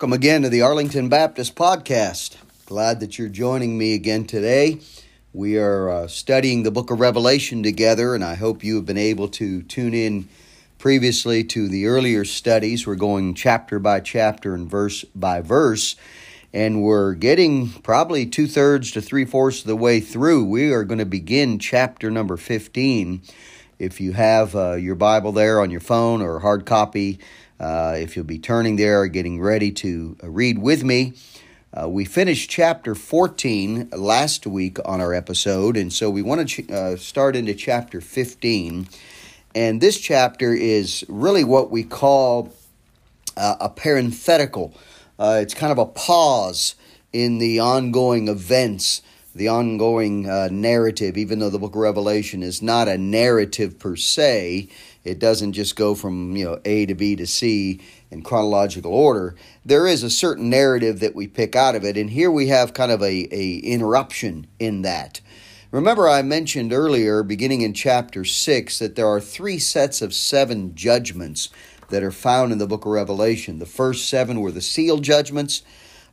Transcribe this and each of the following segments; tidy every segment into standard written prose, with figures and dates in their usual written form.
Welcome again to the Arlington Baptist Podcast. Glad that you're joining me again today. We are studying the book of Revelation together, and I hope you have been able to tune in previously to the earlier studies. We're going chapter by chapter and verse by verse, and we're getting probably 2/3 to 3/4 of the way through. We are going to begin chapter number 15. If you have your Bible there on your phone or hard copy, if you'll be turning there or getting ready to read with me. We finished chapter 14 last week on our episode, and so we want to start into chapter 15. And this chapter is really what we call a parenthetical. It's kind of a pause in the ongoing events, the ongoing narrative, even though the book of Revelation is not a narrative per se. It doesn't just go from, A to B to C in chronological order. There is a certain narrative that we pick out of it, and here we have kind of a interruption in that. Remember I mentioned earlier, beginning in chapter 6, that there are 3 sets of 7 judgments that are found in the book of Revelation. The first 7 were the seal judgments.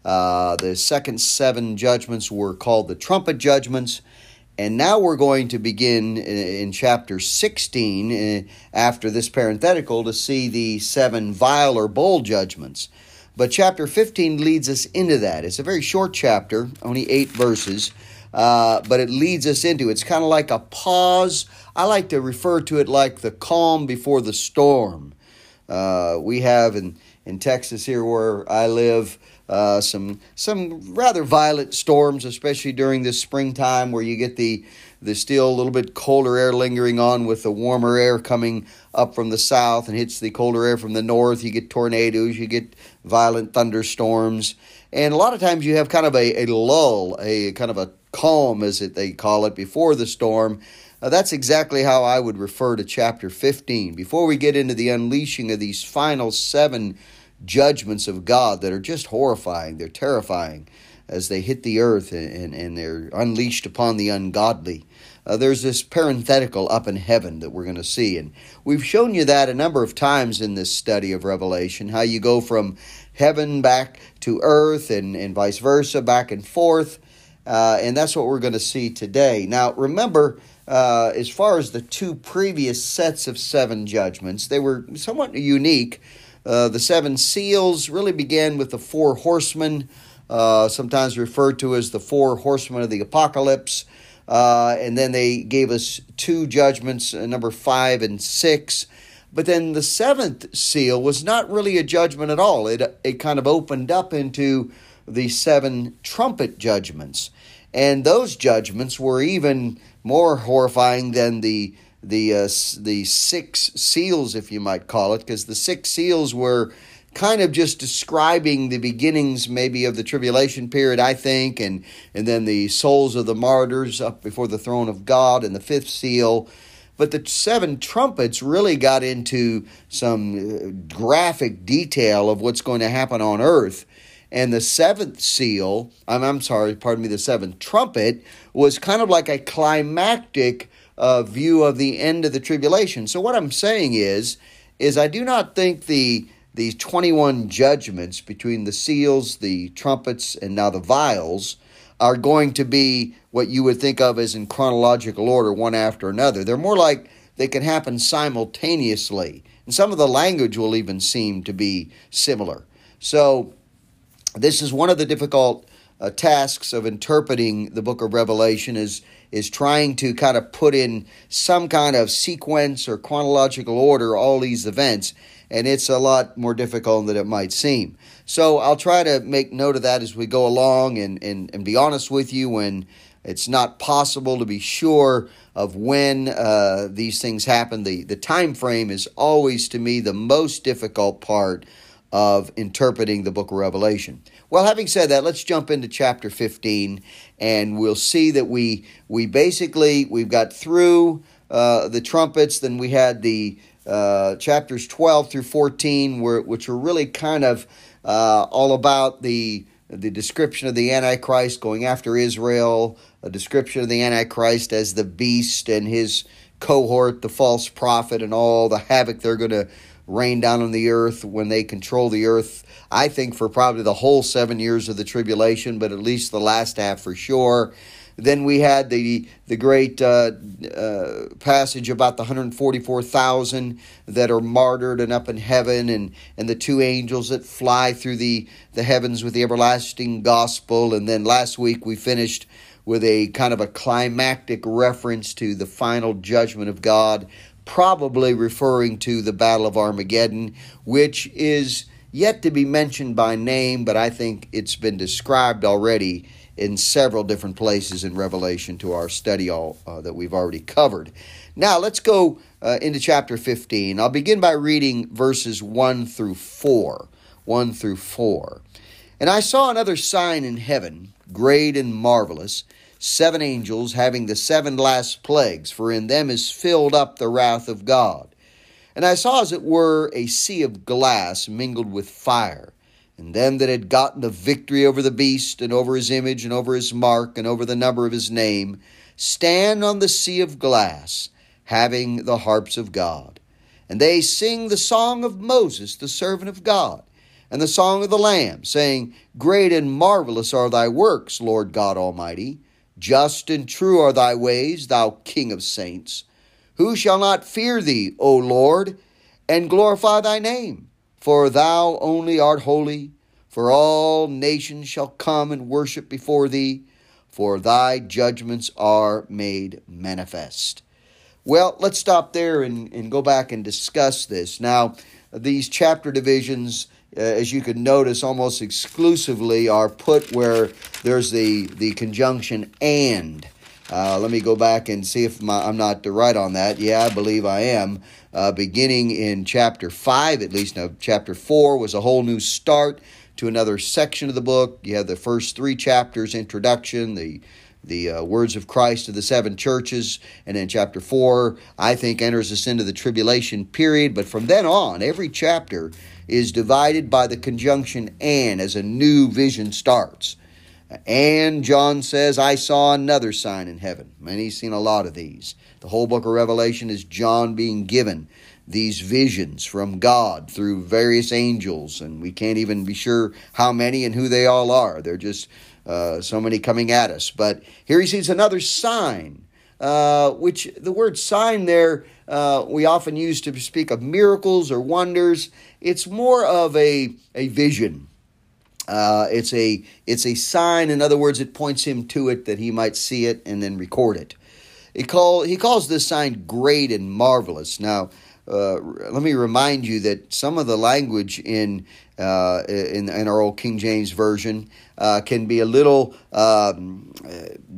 The second 7 judgments were called the trumpet judgments. And now we're going to begin in chapter 16, after this parenthetical, to see the 7 vial or bowl judgments. But chapter 15 leads us into that. It's a very short chapter, only 8 verses, but it leads us into it. It's kind of like a pause. I like to refer to it like the calm before the storm. We have in Texas here where I live, some rather violent storms, especially during this springtime where you get the still a little bit colder air lingering on with the warmer air coming up from the south and hits the colder air from the north. You get tornadoes, you get violent thunderstorms. And a lot of times you have kind of a lull, a kind of a calm, as they call it, before the storm. That's exactly how I would refer to chapter 15. Before we get into the unleashing of these final 7 judgments of God that are just horrifying, they're terrifying as they hit the earth and they're unleashed upon the ungodly. There's this parenthetical up in heaven that we're going to see. And we've shown you that a number of times in this study of Revelation, how you go from heaven back to earth and vice versa, back and forth. And that's what we're going to see today. Now, remember, as far as the 2 previous sets of 7 judgments, they were somewhat unique. The 7 seals really began with the 4 horsemen, sometimes referred to as the 4 horsemen of the apocalypse. And then they gave us 2 judgments, number 5 and 6. But then the 7th seal was not really a judgment at all. It kind of opened up into the 7 trumpet judgments. And those judgments were even more horrifying than the 6 seals, if you might call it, because the 6 seals were kind of just describing the beginnings maybe of the tribulation period, I think, and then the souls of the martyrs up before the throne of God and the 5th seal. But the 7 trumpets really got into some graphic detail of what's going to happen on earth. And the 7th seal, the 7th trumpet was kind of like a climactic view of the end of the tribulation. So what I'm saying is I do not think the 21 judgments between the seals, the trumpets, and now the vials are going to be what you would think of as in chronological order, one after another. They're more like they can happen simultaneously. And some of the language will even seem to be similar. So this is one of the difficult tasks of interpreting the book of Revelation is trying to kind of put in some kind of sequence or chronological order all these events, and it's a lot more difficult than it might seem. So I'll try to make note of that as we go along and be honest with you when it's not possible to be sure of when these things happen. The time frame is always, to me, the most difficult part of interpreting the book of Revelation. Well, having said that, let's jump into chapter 15, and we'll see that we've got through the trumpets, then we had the chapters 12 through 14, which are really kind of all about the description of the Antichrist going after Israel, a description of the Antichrist as the beast and his cohort, the false prophet, and all the havoc they're going to rain down on the earth, when they control the earth, I think for probably the whole 7 years of the tribulation, but at least the last half for sure. Then we had the great passage about the 144,000 that are martyred and up in heaven, and the two angels that fly through the heavens with the everlasting gospel. And then last week we finished with a kind of a climactic reference to the final judgment of God, probably referring to the Battle of Armageddon, which is yet to be mentioned by name, but I think it's been described already in several different places in Revelation to our study that we've already covered. Now, let's go into chapter 15. I'll begin by reading verses 1 through 4. And I saw another sign in heaven, great and marvelous, 7 angels having the 7 last plagues, for in them is filled up the wrath of God. And I saw, as it were, a sea of glass mingled with fire, and them that had gotten the victory over the beast, and over his image, and over his mark, and over the number of his name, stand on the sea of glass, having the harps of God. And they sing the song of Moses, the servant of God, and the song of the Lamb, saying, Great and marvelous are thy works, Lord God Almighty. Just and true are thy ways, thou King of saints. Who shall not fear thee, O Lord, and glorify thy name? For thou only art holy, for all nations shall come and worship before thee, for thy judgments are made manifest. Well, let's stop there and go back and discuss this. Now, these chapter divisions, as you can notice, almost exclusively are put where there's the conjunction and. Let me go back and see if I'm not right on that. Yeah, I believe I am. Beginning in chapter 5, at least. Now, chapter 4 was a whole new start to another section of the book. You have the first 3 chapters, introduction, the words of Christ to the 7 churches. And then chapter 4, I think, enters us into the tribulation period. But from then on, every chapter is divided by the conjunction and, as a new vision starts. And John says, I saw another sign in heaven. And he's seen a lot of these. The whole book of Revelation is John being given these visions from God through various angels. And we can't even be sure how many and who they all are. They're just so many coming at us. But here he sees another sign, which the word sign there we often use to speak of miracles or wonders. It's more of a vision. It's a sign. In other words, it points him to it that he might see it and then record it. He calls this sign great and marvelous. Now, let me remind you that some of the language in our old King James Version can be a little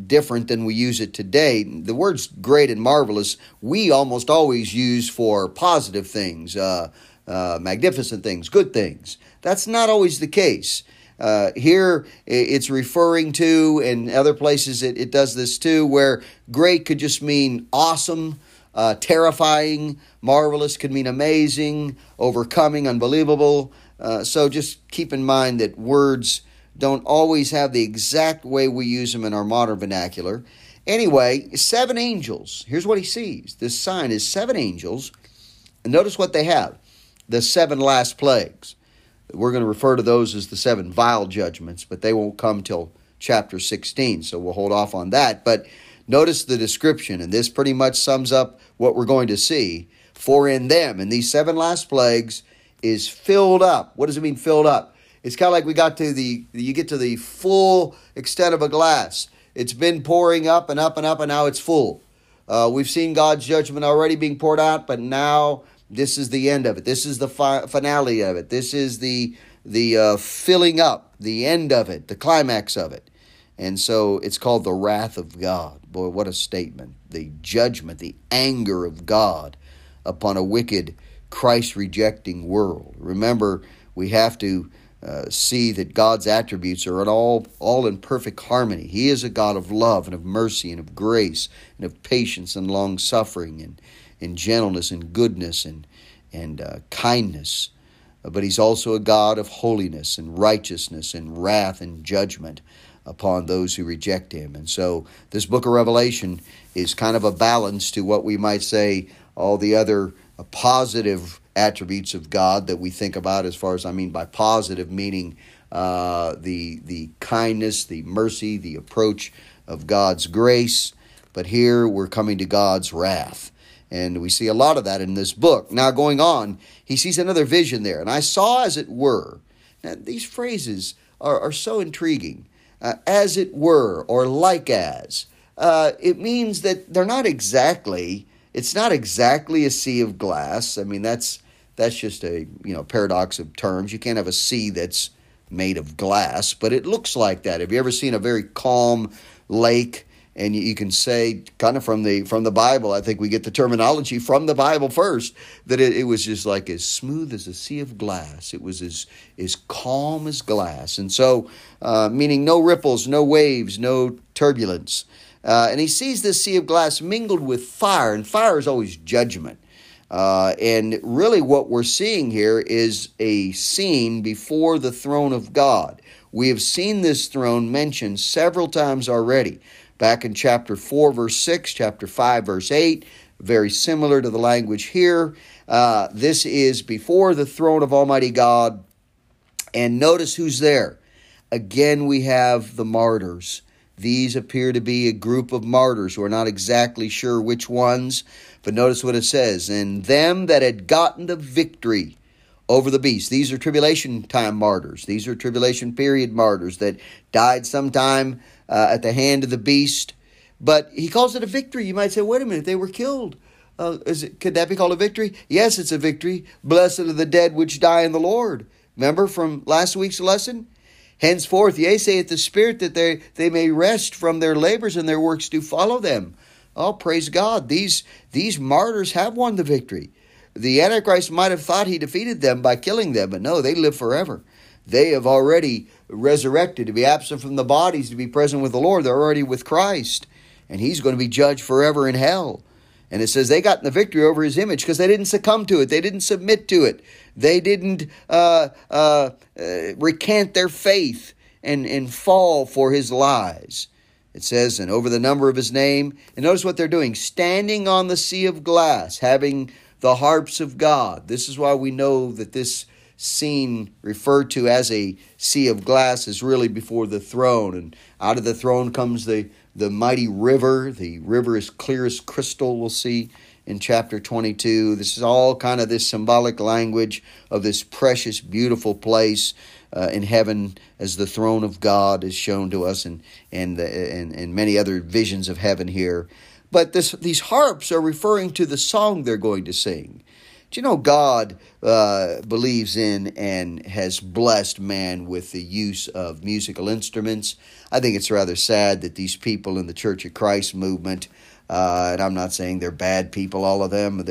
different than we use it today. The words great and marvelous, we almost always use for positive things, magnificent things, good things. That's not always the case. Here it's referring to, and other places it does this too, where great could just mean awesome, terrifying, marvelous could mean amazing, overcoming, unbelievable. So just keep in mind that words don't always have the exact way we use them in our modern vernacular. Anyway, 7 angels. Here's what he sees. This sign is 7 angels. And notice what they have. The 7 last plagues. We're going to refer to those as the 7 vile judgments, but they won't come till chapter 16, so we'll hold off on that. But notice the description, and this pretty much sums up what we're going to see. For in them, in these 7 last plagues, is filled up. What does it mean, filled up? It's kind of like you get to the full extent of a glass. It's been pouring up and up and up, and now it's full. We've seen God's judgment already being poured out, but now this is the end of it. This is the finale of it. This is the filling up, the end of it, the climax of it. And so it's called the wrath of God. Boy, what a statement. The judgment, the anger of God upon a wicked, Christ-rejecting world. Remember, we have to see that God's attributes are all in perfect harmony. He is a God of love and of mercy and of grace and of patience and long-suffering and gentleness and goodness and kindness. But he's also a God of holiness and righteousness and wrath and judgment upon those who reject him. And so this book of Revelation is kind of a balance to what we might say all the other positive attributes of God that we think about as far as I mean by positive, meaning the kindness, the mercy, the approach of God's grace. But here we're coming to God's wrath. And we see a lot of that in this book. Now going on, he sees another vision there. And I saw as it were. Now these phrases are so intriguing. As it were, or like as. It means that they're not exactly, it's not exactly a sea of glass. I mean, that's just a, you know, paradox of terms. You can't have a sea that's made of glass, but it looks like that. Have you ever seen a very calm lake? And you can say, kind of from the Bible, I think we get the terminology from the Bible first, that it was just like as smooth as a sea of glass. It was as calm as glass. And so, meaning no ripples, no waves, no turbulence. And he sees this sea of glass mingled with fire, and fire is always judgment. And really what we're seeing here is a scene before the throne of God. We have seen this throne mentioned several times already. Back in chapter 4, verse 6, chapter 5, verse 8, very similar to the language here. This is before the throne of Almighty God. And notice who's there. Again, we have the martyrs. These appear to be a group of martyrs. We're not exactly sure which ones, but notice what it says. And them that had gotten the victory over the beast. These are tribulation time martyrs. These are tribulation period martyrs that died sometime at the hand of the beast. But he calls it a victory. You might say, wait a minute, they were killed. Could that be called a victory? Yes, it's a victory. Blessed are the dead which die in the Lord. Remember from last week's lesson? Henceforth, yea, saith the Spirit, that they may rest from their labors and their works do follow them. Oh, praise God. These martyrs have won the victory. The Antichrist might have thought he defeated them by killing them, but no, they live forever. They have already resurrected to be absent from the bodies, to be present with the Lord. They're already with Christ, and he's going to be judged forever in hell. And it says they got the victory over his image because they didn't succumb to it. They didn't submit to it. They didn't recant their faith and fall for his lies. It says, and over the number of his name, and notice what they're doing, standing on the sea of glass, having the harps of God. This is why we know that this scene referred to as a sea of glass is really before the throne. And out of the throne comes the mighty river. The river is clear as crystal, we'll see in chapter 22. This is all kind of this symbolic language of this precious, beautiful place in heaven as the throne of God is shown to us and many other visions of heaven here. But these harps are referring to the song they're going to sing. Do you know God believes in and has blessed man with the use of musical instruments? I think it's rather sad that these people in the Church of Christ movement, and I'm not saying they're bad people, all of them.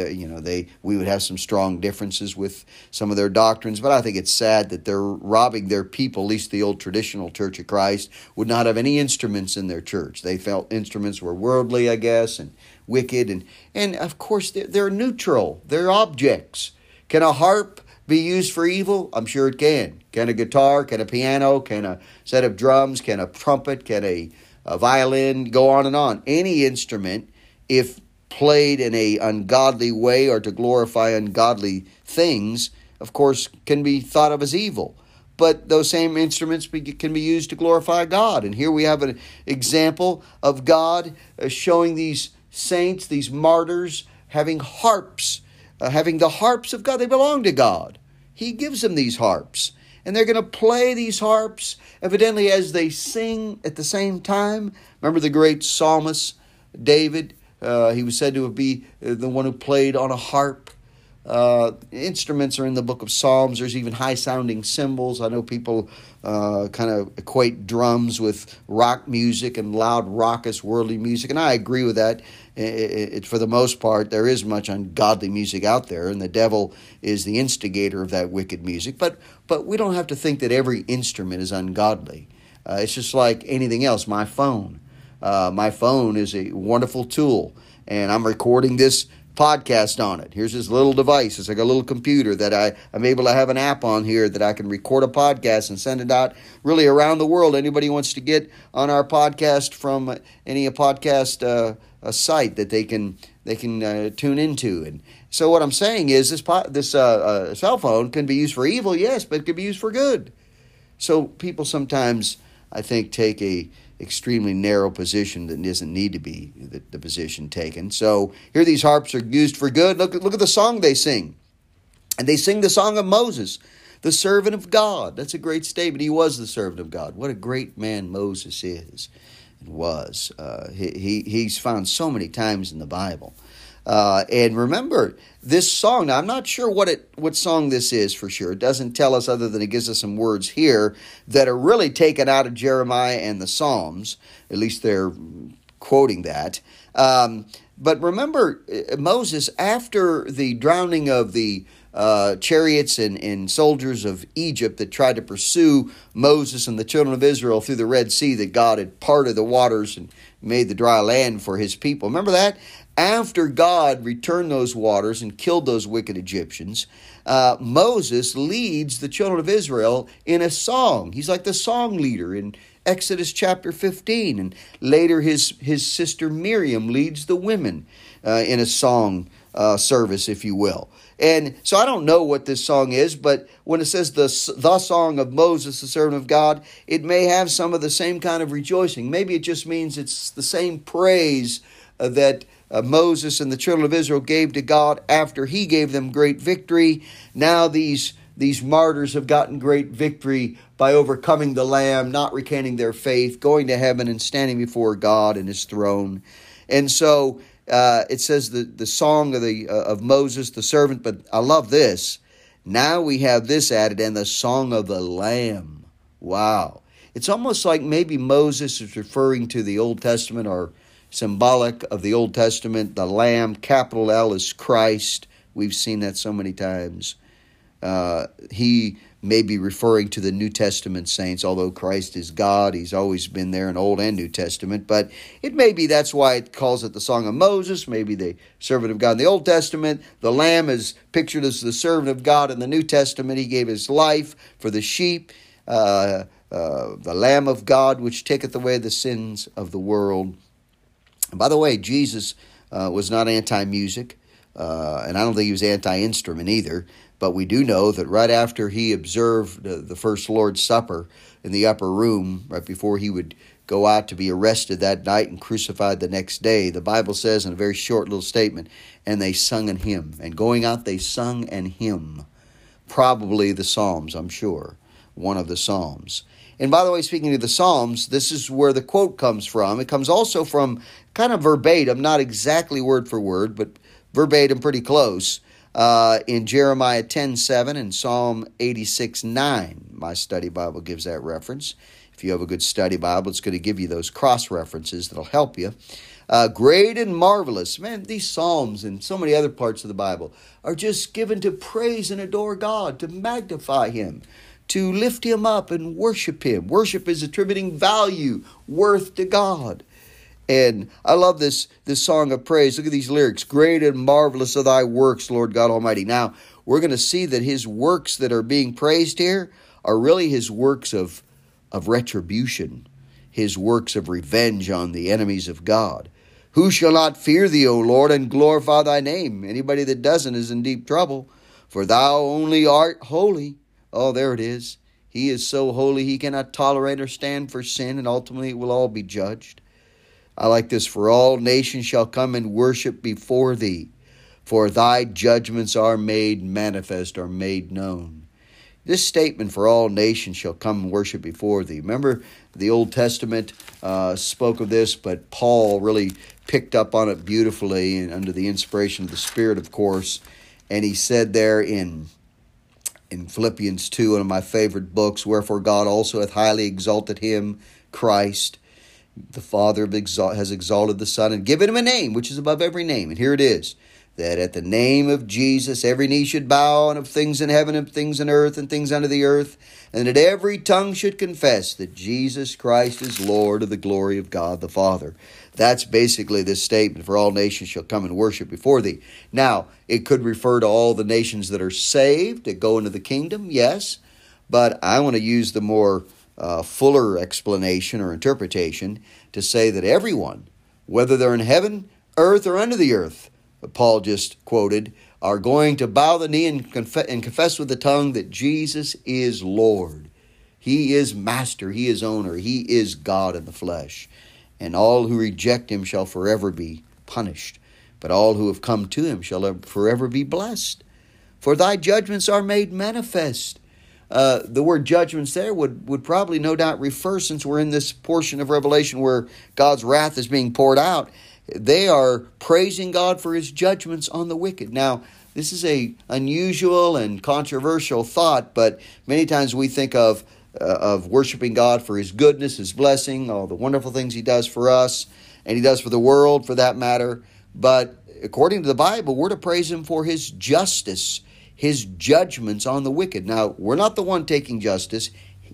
We would have some strong differences with some of their doctrines, but I think it's sad that they're robbing their people. At least the old traditional Church of Christ would not have any instruments in their church. They felt instruments were worldly, I guess, and wicked, and of course they're neutral. They're objects. Can a harp be used for evil? I'm sure it can. Can a guitar? Can a piano? Can a set of drums? Can a trumpet? Can a violin, go on and on. Any instrument, if played in an ungodly way or to glorify ungodly things, of course, can be thought of as evil. But those same instruments can be used to glorify God. And here we have an example of God showing these saints, these martyrs, having harps, having the harps of God. They belong to God. He gives them these harps. And they're going to play these harps, evidently, as they sing at the same time. Remember the great psalmist, David? He was said to be the one who played on a harp. Instruments are in the book of Psalms. There's even high-sounding cymbals. I know people kind of equate drums with rock music and loud, raucous, worldly music. And I agree with that. For the most part, there is much ungodly music out there, and the devil is the instigator of that wicked music. But we don't have to think that every instrument is ungodly. It's just like anything else. My phone. My phone is a wonderful tool, and I'm recording this podcast on it. Here's this little device. It's like a little computer that I'm able to have an app on here that I can record a podcast and send it out really around the world. Anybody who wants to get on our podcast from any podcast a site that they can tune into. And so what I'm saying is this cell phone can be used for evil, yes, but it can be used for good. So people sometimes, I think, take a extremely narrow position that doesn't need to be the position taken. So here these harps are used for good. Look at the song they sing. And they sing the song of Moses, the servant of God. That's a great statement. He was the servant of God. What a great man Moses is and was. He's found so many times in the Bible. And remember, this song, now I'm not sure what song this is for sure. It doesn't tell us other than it gives us some words here that are really taken out of Jeremiah and the Psalms. At least they're quoting that. But remember, Moses, after the drowning of the chariots and soldiers of Egypt that tried to pursue Moses and the children of Israel through the Red Sea, that God had parted the waters and made the dry land for his people. Remember that? After God returned those waters and killed those wicked Egyptians, Moses leads the children of Israel in a song. He's like the song leader in Exodus chapter 15. And later his sister Miriam leads the women in a song service, if you will. And so I don't know what this song is, but when it says the song of Moses, the servant of God, it may have some of the same kind of rejoicing. Maybe it just means it's the same praise that Moses and the children of Israel gave to God after he gave them great victory. Now these martyrs have gotten great victory by overcoming the Lamb, not recanting their faith, going to heaven and standing before God and his throne. And so it says the song of Moses, the servant, but I love this. Now we have this added, and the song of the Lamb. Wow. It's almost like maybe Moses is referring to the Old Testament, or symbolic of the Old Testament. The Lamb, capital L, is Christ. We've seen that so many times. He may be referring to the New Testament saints, although Christ is God. He's always been there in Old and New Testament. But it may be that's why it calls it the Song of Moses, maybe the servant of God in the Old Testament. The Lamb is pictured as the servant of God in the New Testament. He gave his life for the sheep, the Lamb of God, which taketh away the sins of the world. And by the way, Jesus was not anti-music, and I don't think he was anti-instrument either. But we do know that right after he observed the first Lord's Supper in the upper room, right before he would go out to be arrested that night and crucified the next day, the Bible says in a very short little statement, and they sung an hymn. And going out, they sung an hymn, probably the Psalms, I'm sure, one of the Psalms. And by the way, speaking of the Psalms, this is where the quote comes from. It comes also from kind of verbatim, not exactly word for word, but verbatim pretty close. In Jeremiah 10:7 and Psalm 86:9, my study Bible gives that reference. If you have a good study Bible, it's going to give you those cross references that'll help you. Great and marvelous. Man, these Psalms and so many other parts of the Bible are just given to praise and adore God, to magnify him, to lift him up and worship him. Worship is attributing value, worth to God. And I love this song of praise. Look at these lyrics. Great and marvelous are thy works, Lord God Almighty. Now, we're going to see that his works that are being praised here are really his works of retribution, his works of revenge on the enemies of God. Who shall not fear thee, O Lord, and glorify thy name? Anybody that doesn't is in deep trouble, for thou only art holy. Oh, there it is. He is so holy, he cannot tolerate or stand for sin, and ultimately it will all be judged. I like this. For all nations shall come and worship before thee, for thy judgments are made manifest, are made known. This statement, for all nations shall come and worship before thee. Remember, the Old Testament spoke of this, but Paul really picked up on it beautifully, and under the inspiration of the Spirit, of course. And he said there in Philippians 2, one of my favorite books, wherefore God also hath highly exalted him, Christ, the Father has exalted the Son and given him a name which is above every name. And here it is, that at the name of Jesus every knee should bow, and of things in heaven and things in earth and things under the earth, and that every tongue should confess that Jesus Christ is Lord, of the glory of God the Father. That's basically this statement, for all nations shall come and worship before thee. Now, it could refer to all the nations that are saved, that go into the kingdom, yes, but I want to use the more fuller explanation or interpretation to say that everyone whether they're in heaven, earth, or under the earth, Paul just quoted, are going to bow the knee and confess with the tongue that Jesus is Lord. He is master. He is owner. He is God in the flesh. And all who reject him shall forever be punished. But all who have come to him shall forever be blessed. For thy judgments are made manifest. The word judgments there would probably no doubt refer, since we're in this portion of Revelation where God's wrath is being poured out, they are praising God for his judgments on the wicked. Now, this is an unusual and controversial thought, but many times we think of worshiping God for his goodness, his blessing, all the wonderful things he does for us, and he does for the world for that matter. But according to the Bible, we're to praise him for his justice, his judgments on the wicked. Now, we're not the one taking justice.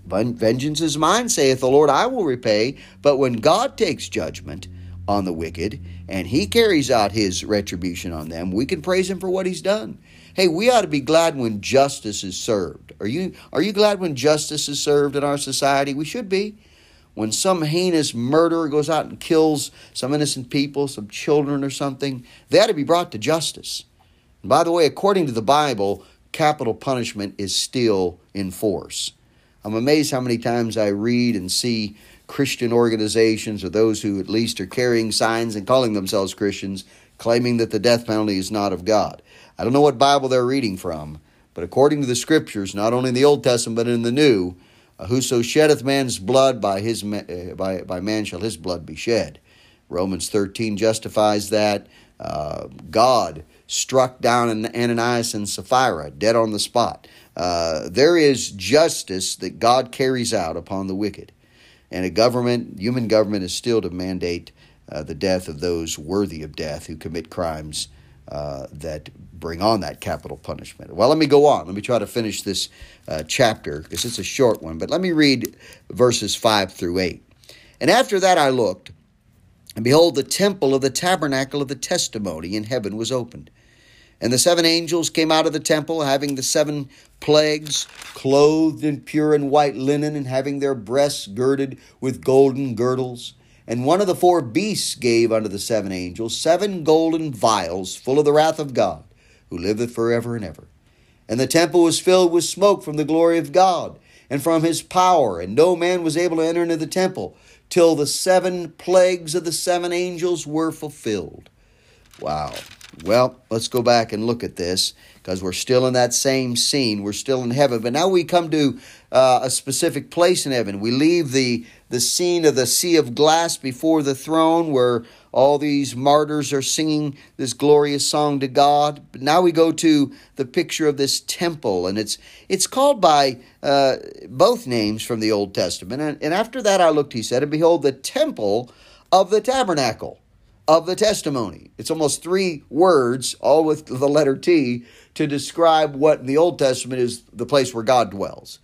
Vengeance is mine, saith the Lord, I will repay. But when God takes judgment on the wicked and he carries out his retribution on them, we can praise him for what he's done. Hey, we ought to be glad when justice is served. Are you glad when justice is served in our society? We should be. When some heinous murderer goes out and kills some innocent people, some children or something, they ought to be brought to justice. By the way, according to the Bible, capital punishment is still in force. I'm amazed how many times I read and see Christian organizations, or those who at least are carrying signs and calling themselves Christians, claiming that the death penalty is not of God. I don't know what Bible they're reading from, but according to the Scriptures, not only in the Old Testament but in the New, whoso sheddeth man's blood, by man shall his blood be shed. Romans 13 justifies that. God struck down Ananias and Sapphira, dead on the spot. There is justice that God carries out upon the wicked. And human government is still to mandate the death of those worthy of death who commit crimes that bring on that capital punishment. Well, let me go on. Let me try to finish this chapter, because it's a short one. But let me read verses 5 through 8. And after that I looked, and behold, the temple of the tabernacle of the testimony in heaven was opened. And the seven angels came out of the temple, having the seven plagues, clothed in pure and white linen, and having their breasts girded with golden girdles. And one of the four beasts gave unto the seven angels 7 golden vials, full of the wrath of God, who liveth forever and ever. And the temple was filled with smoke from the glory of God, and from his power, and no man was able to enter into the temple, till the 7 plagues of the 7 angels were fulfilled. Wow. Well, let's go back and look at this, because we're still in that same scene. We're still in heaven. But now we come to a specific place in heaven. We leave the scene of the sea of glass before the throne, where all these martyrs are singing this glorious song to God. But now we go to the picture of this temple, and it's called by both names from the Old Testament. And after that I looked, he said, and behold, the temple of the tabernacle of the testimony. It's almost 3 words, all with the letter T, to describe what in the Old Testament is the place where God dwells.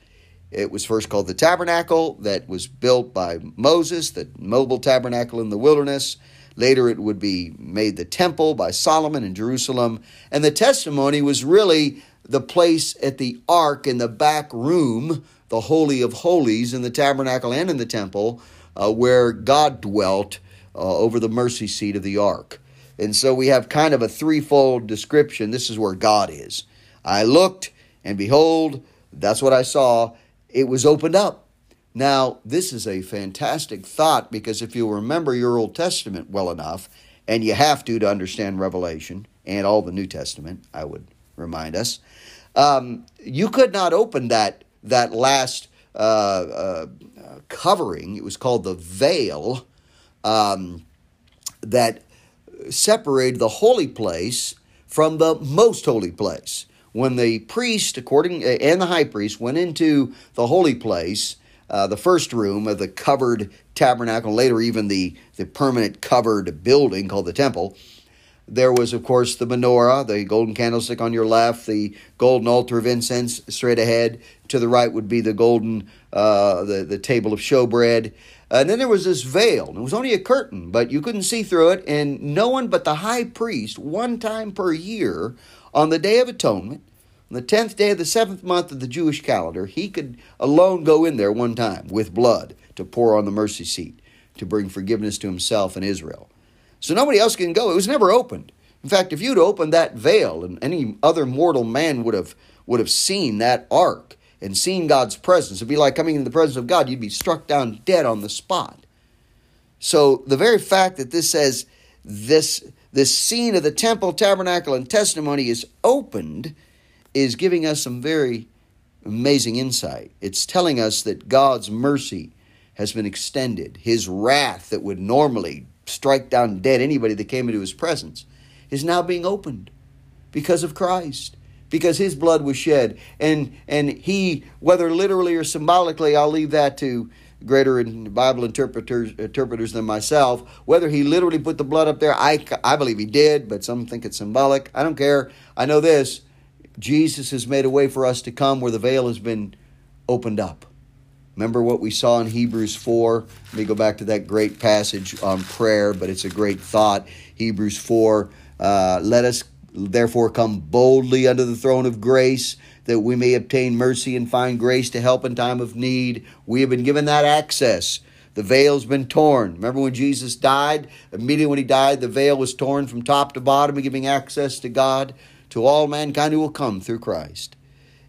It was first called the tabernacle that was built by Moses, the mobile tabernacle in the wilderness. Later it would be made the temple by Solomon in Jerusalem. And the testimony was really the place at the ark in the back room, the Holy of Holies in the tabernacle and in the temple, where God dwelt over the mercy seat of the ark. And so we have kind of a threefold description. This is where God is. I looked, and behold, that's what I saw. It was opened up. Now, this is a fantastic thought, because if you remember your Old Testament well enough, and you have to understand Revelation and all the New Testament, I would remind us, you could not open that last covering. It was called the veil, that separated the holy place from the most holy place. When the priest, and the high priest, went into the holy place, the first room of the covered tabernacle, later even the permanent covered building called the temple, there was, of course, the menorah, the golden candlestick on your left, the golden altar of incense straight ahead. To the right would be the golden, the table of showbread. And then there was this veil. It was only a curtain, but you couldn't see through it. And no one but the high priest, one time per year, on the Day of Atonement, on the 10th day of the 7th month of the Jewish calendar, he could alone go in there one time with blood to pour on the mercy seat, to bring forgiveness to himself and Israel. So nobody else can go. It was never opened. In fact, if you'd opened that veil, and any other mortal man would have seen that ark and seen God's presence, it'd be like coming into the presence of God. You'd be struck down dead on the spot. So the very fact that this says this scene of the temple, tabernacle, and testimony is opened is giving us some very amazing insight. It's telling us that God's mercy has been extended. His wrath that would normally strike down dead anybody that came into his presence is now being opened because of Christ, because his blood was shed. And he, whether literally or symbolically, I'll leave that to greater Bible interpreters than myself. Whether he literally put the blood up there, I believe he did, but some think it's symbolic. I don't care. I know this. Jesus has made a way for us to come where the veil has been opened up. Remember what we saw in Hebrews 4? Let me go back to that great passage on prayer, but it's a great thought. Hebrews 4, let us therefore come boldly under the throne of grace, that we may obtain mercy and find grace to help in time of need. We have been given that access. The veil's been torn. Remember when Jesus died? Immediately when he died, the veil was torn from top to bottom, giving access to God, to all mankind who will come through Christ.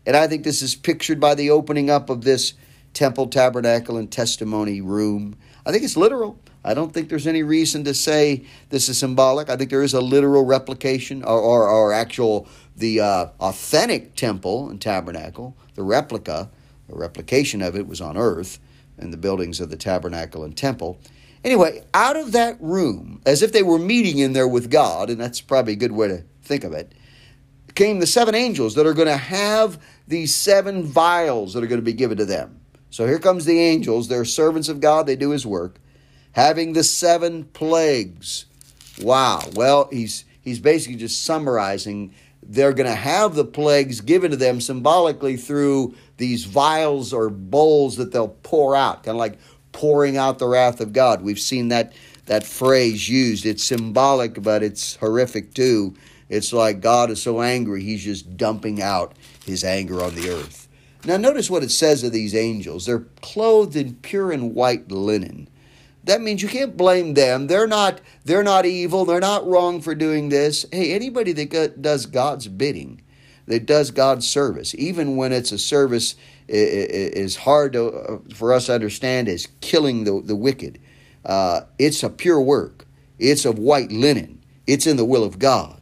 And I think this is pictured by the opening up of this temple, tabernacle, and testimony room. I think it's literal. I don't think there's any reason to say this is symbolic. I think there is a literal replication or actual, the authentic temple and tabernacle, the replica, a replication of it was on earth in the buildings of the tabernacle and temple. Anyway, out of that room, as if they were meeting in there with God, and that's probably a good way to think of it, came the seven angels that are going to have these seven vials that are going to be given to them. So here comes the angels. They're servants of God. They do his work. Having the seven plagues. Wow. Well, he's basically just summarizing. They're going to have the plagues given to them symbolically through these vials or bowls that they'll pour out. Kind of like pouring out the wrath of God. We've seen that phrase used. It's symbolic, but it's horrific too. It's like God is so angry, he's just dumping out his anger on the earth. Now notice what it says of these angels. They're clothed in pure and white linen. That means you can't blame them. They're not evil. They're not wrong for doing this. Hey, anybody that does God's bidding, that does God's service, even when it's a service is hard for us to understand as killing the wicked, it's a pure work. It's of white linen. It's in the will of God.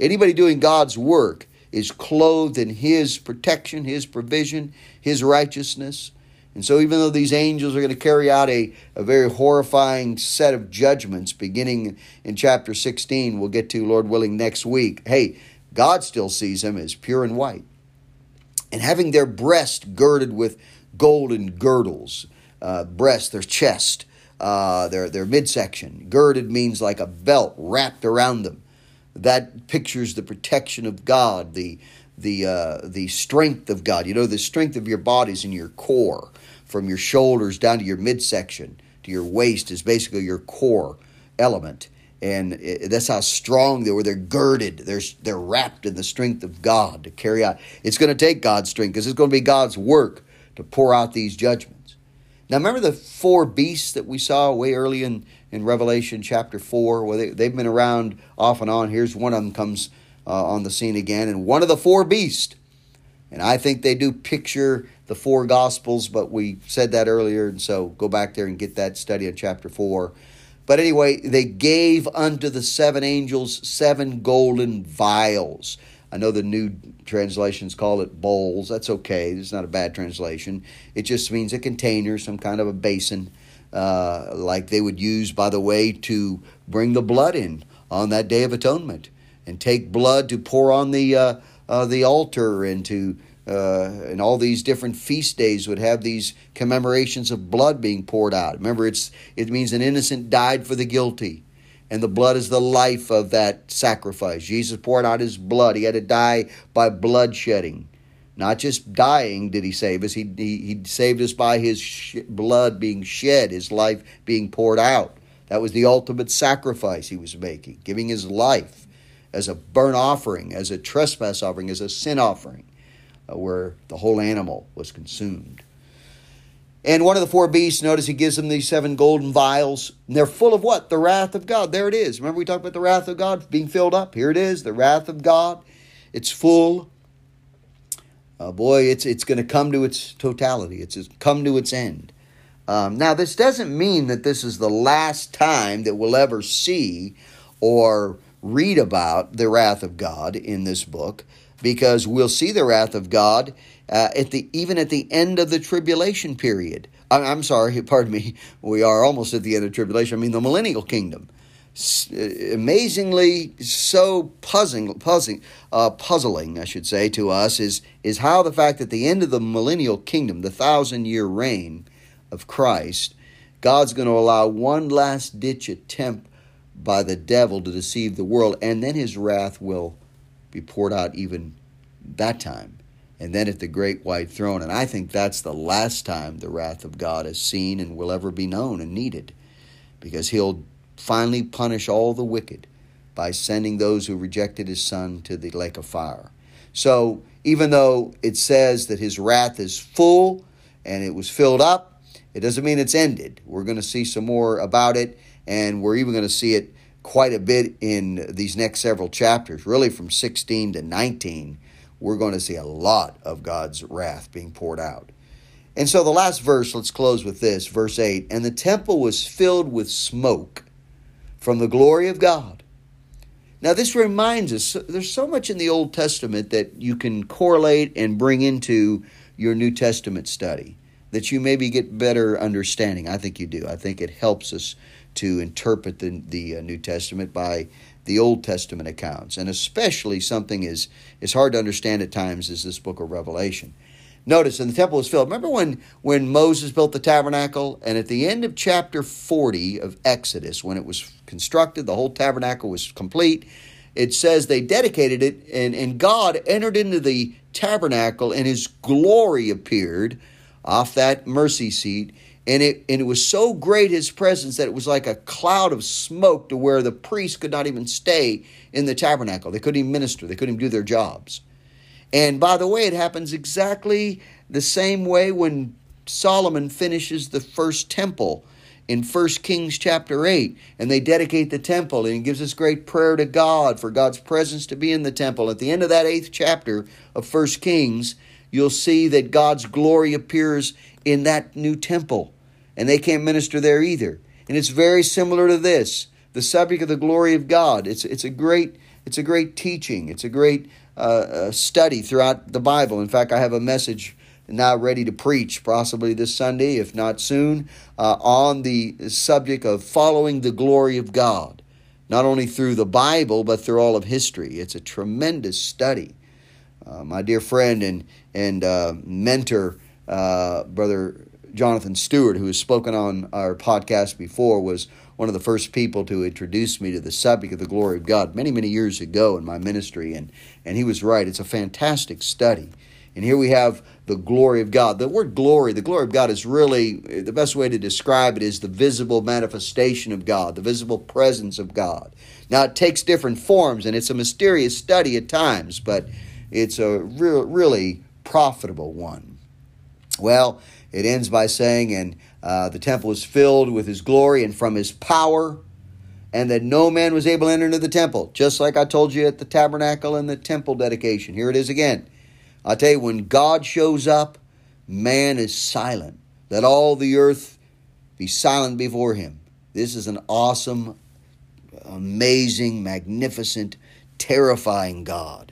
Anybody doing God's work is clothed in his protection, his provision, his righteousness. And so even though these angels are going to carry out a very horrifying set of judgments beginning in chapter 16, we'll get to, Lord willing, next week. Hey, God still sees them as pure and white. And having their breast girded with golden girdles, their chest, their midsection. Girded means like a belt wrapped around them. That pictures the protection of God, the strength of God. You know, the strength of your body is in your core, from your shoulders down to your midsection to your waist is basically your core element, and that's how strong they were. They're girded. They're wrapped in the strength of God to carry out. It's going to take God's strength because it's going to be God's work to pour out these judgments. Now, remember the four beasts that we saw way early in Revelation chapter 4, where they've been around off and on. Here's one of them comes on the scene again, and one of the four beasts. And I think they do picture the four gospels, but we said that earlier, and so go back there and get that study in chapter 4. But anyway, they gave unto the seven angels seven golden vials. I know the new translations call it bowls. That's okay. It's not a bad translation. It just means a container, some kind of a basin, like they would use, by the way, to bring the blood in on that Day of Atonement and take blood to pour on the altar and all these different feast days would have these commemorations of blood being poured out. Remember, it means an innocent died for the guilty. And the blood is the life of that sacrifice. Jesus poured out his blood. He had to die by blood shedding. Not just dying did he save us. He saved us by his blood being shed, his life being poured out. That was the ultimate sacrifice he was making, giving his life as a burnt offering, as a trespass offering, as a sin offering, where the whole animal was consumed. And one of the four beasts, notice he gives them these seven golden vials. And they're full of what? The wrath of God. There it is. Remember we talked about the wrath of God being filled up? Here it is, the wrath of God. It's full. Oh boy, it's going to come to its totality. It's come to its end. Now, this doesn't mean that this is the last time that we'll ever see or read about the wrath of God in this book, because we'll see the wrath of God at the end of the tribulation period. We are almost at the end of tribulation. I mean, the millennial kingdom. Amazingly puzzling to us is how the fact that the end of the millennial kingdom, the 1,000-year reign of Christ, God's going to allow one last-ditch attempt by the devil to deceive the world, and then his wrath will be poured out even that time. And then at the great white throne. And I think that's the last time the wrath of God is seen and will ever be known and needed, because he'll finally punish all the wicked by sending those who rejected his son to the lake of fire. So even though it says that his wrath is full and it was filled up, it doesn't mean it's ended. We're going to see some more about it, and we're even going to see it quite a bit in these next several chapters, really from 16 to 19. We're going to see a lot of God's wrath being poured out. And so the last verse, let's close with this, verse 8. And the temple was filled with smoke from the glory of God. Now this reminds us, there's so much in the Old Testament that you can correlate and bring into your New Testament study that you maybe get better understanding. I think you do. I think it helps us to interpret the New Testament by the Old Testament accounts, and especially something is hard to understand at times is this book of Revelation. Notice, and the temple was filled. Remember when Moses built the tabernacle, and at the end of chapter 40 of Exodus, when it was constructed, the whole tabernacle was complete. It says they dedicated it, and God entered into the tabernacle, and his glory appeared off that mercy seat. And it was so great, his presence, that it was like a cloud of smoke to where the priests could not even stay in the tabernacle. They couldn't even minister. They couldn't even do their jobs. And by the way, it happens exactly the same way when Solomon finishes the first temple in 1 Kings chapter 8. And they dedicate the temple, and he gives this great prayer to God for God's presence to be in the temple. At the end of that 8th chapter of 1 Kings, you'll see that God's glory appears in that new temple. And they can't minister there either. And it's very similar to this, the subject of the glory of God. It's a great teaching. It's a great study throughout the Bible. In fact, I have a message now ready to preach, possibly this Sunday, if not soon, on the subject of following the glory of God, not only through the Bible, but through all of history. It's a tremendous study. My dear friend and mentor, Brother Jonathan Stewart, who has spoken on our podcast before, was one of the first people to introduce me to the subject of the glory of God many, many years ago in my ministry, and he was right. It's a fantastic study. And here we have the glory of God. The word glory, the glory of God, is really, the best way to describe it is the visible manifestation of God, the visible presence of God. Now, it takes different forms, and it's a mysterious study at times, but it's a really profitable one. Well, it ends by saying, and the temple was filled with his glory and from his power, and that no man was able to enter into the temple, just like I told you at the tabernacle and the temple dedication. Here it is again. I tell you, when God shows up, man is silent. Let all the earth be silent before him. This is an awesome, amazing, magnificent, terrifying God.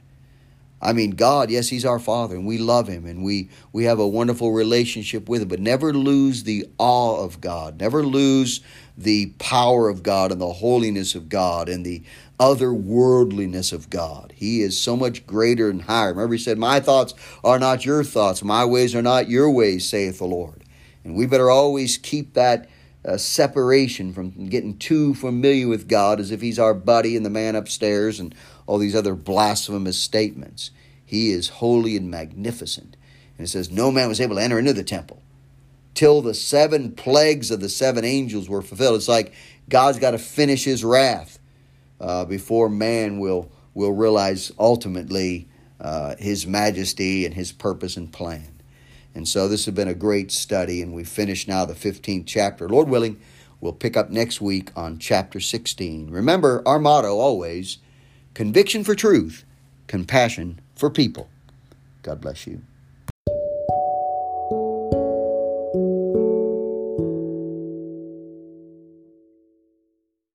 I mean, God, yes, he's our Father, and we love him, and we have a wonderful relationship with him, but never lose the awe of God. Never lose the power of God and the holiness of God and the otherworldliness of God. He is so much greater and higher. Remember, he said, my thoughts are not your thoughts. My ways are not your ways, saith the Lord. And we better always keep that separation from getting too familiar with God as if he's our buddy and the man upstairs and all these other blasphemous statements. He is holy and magnificent. And it says, no man was able to enter into the temple till the seven plagues of the seven angels were fulfilled. It's like God's got to finish his wrath before man will realize ultimately his majesty and his purpose and plan. And so this has been a great study, and we finish now the 15th chapter. Lord willing, we'll pick up next week on chapter 16. Remember, our motto always, conviction for truth, compassion for people. God bless you.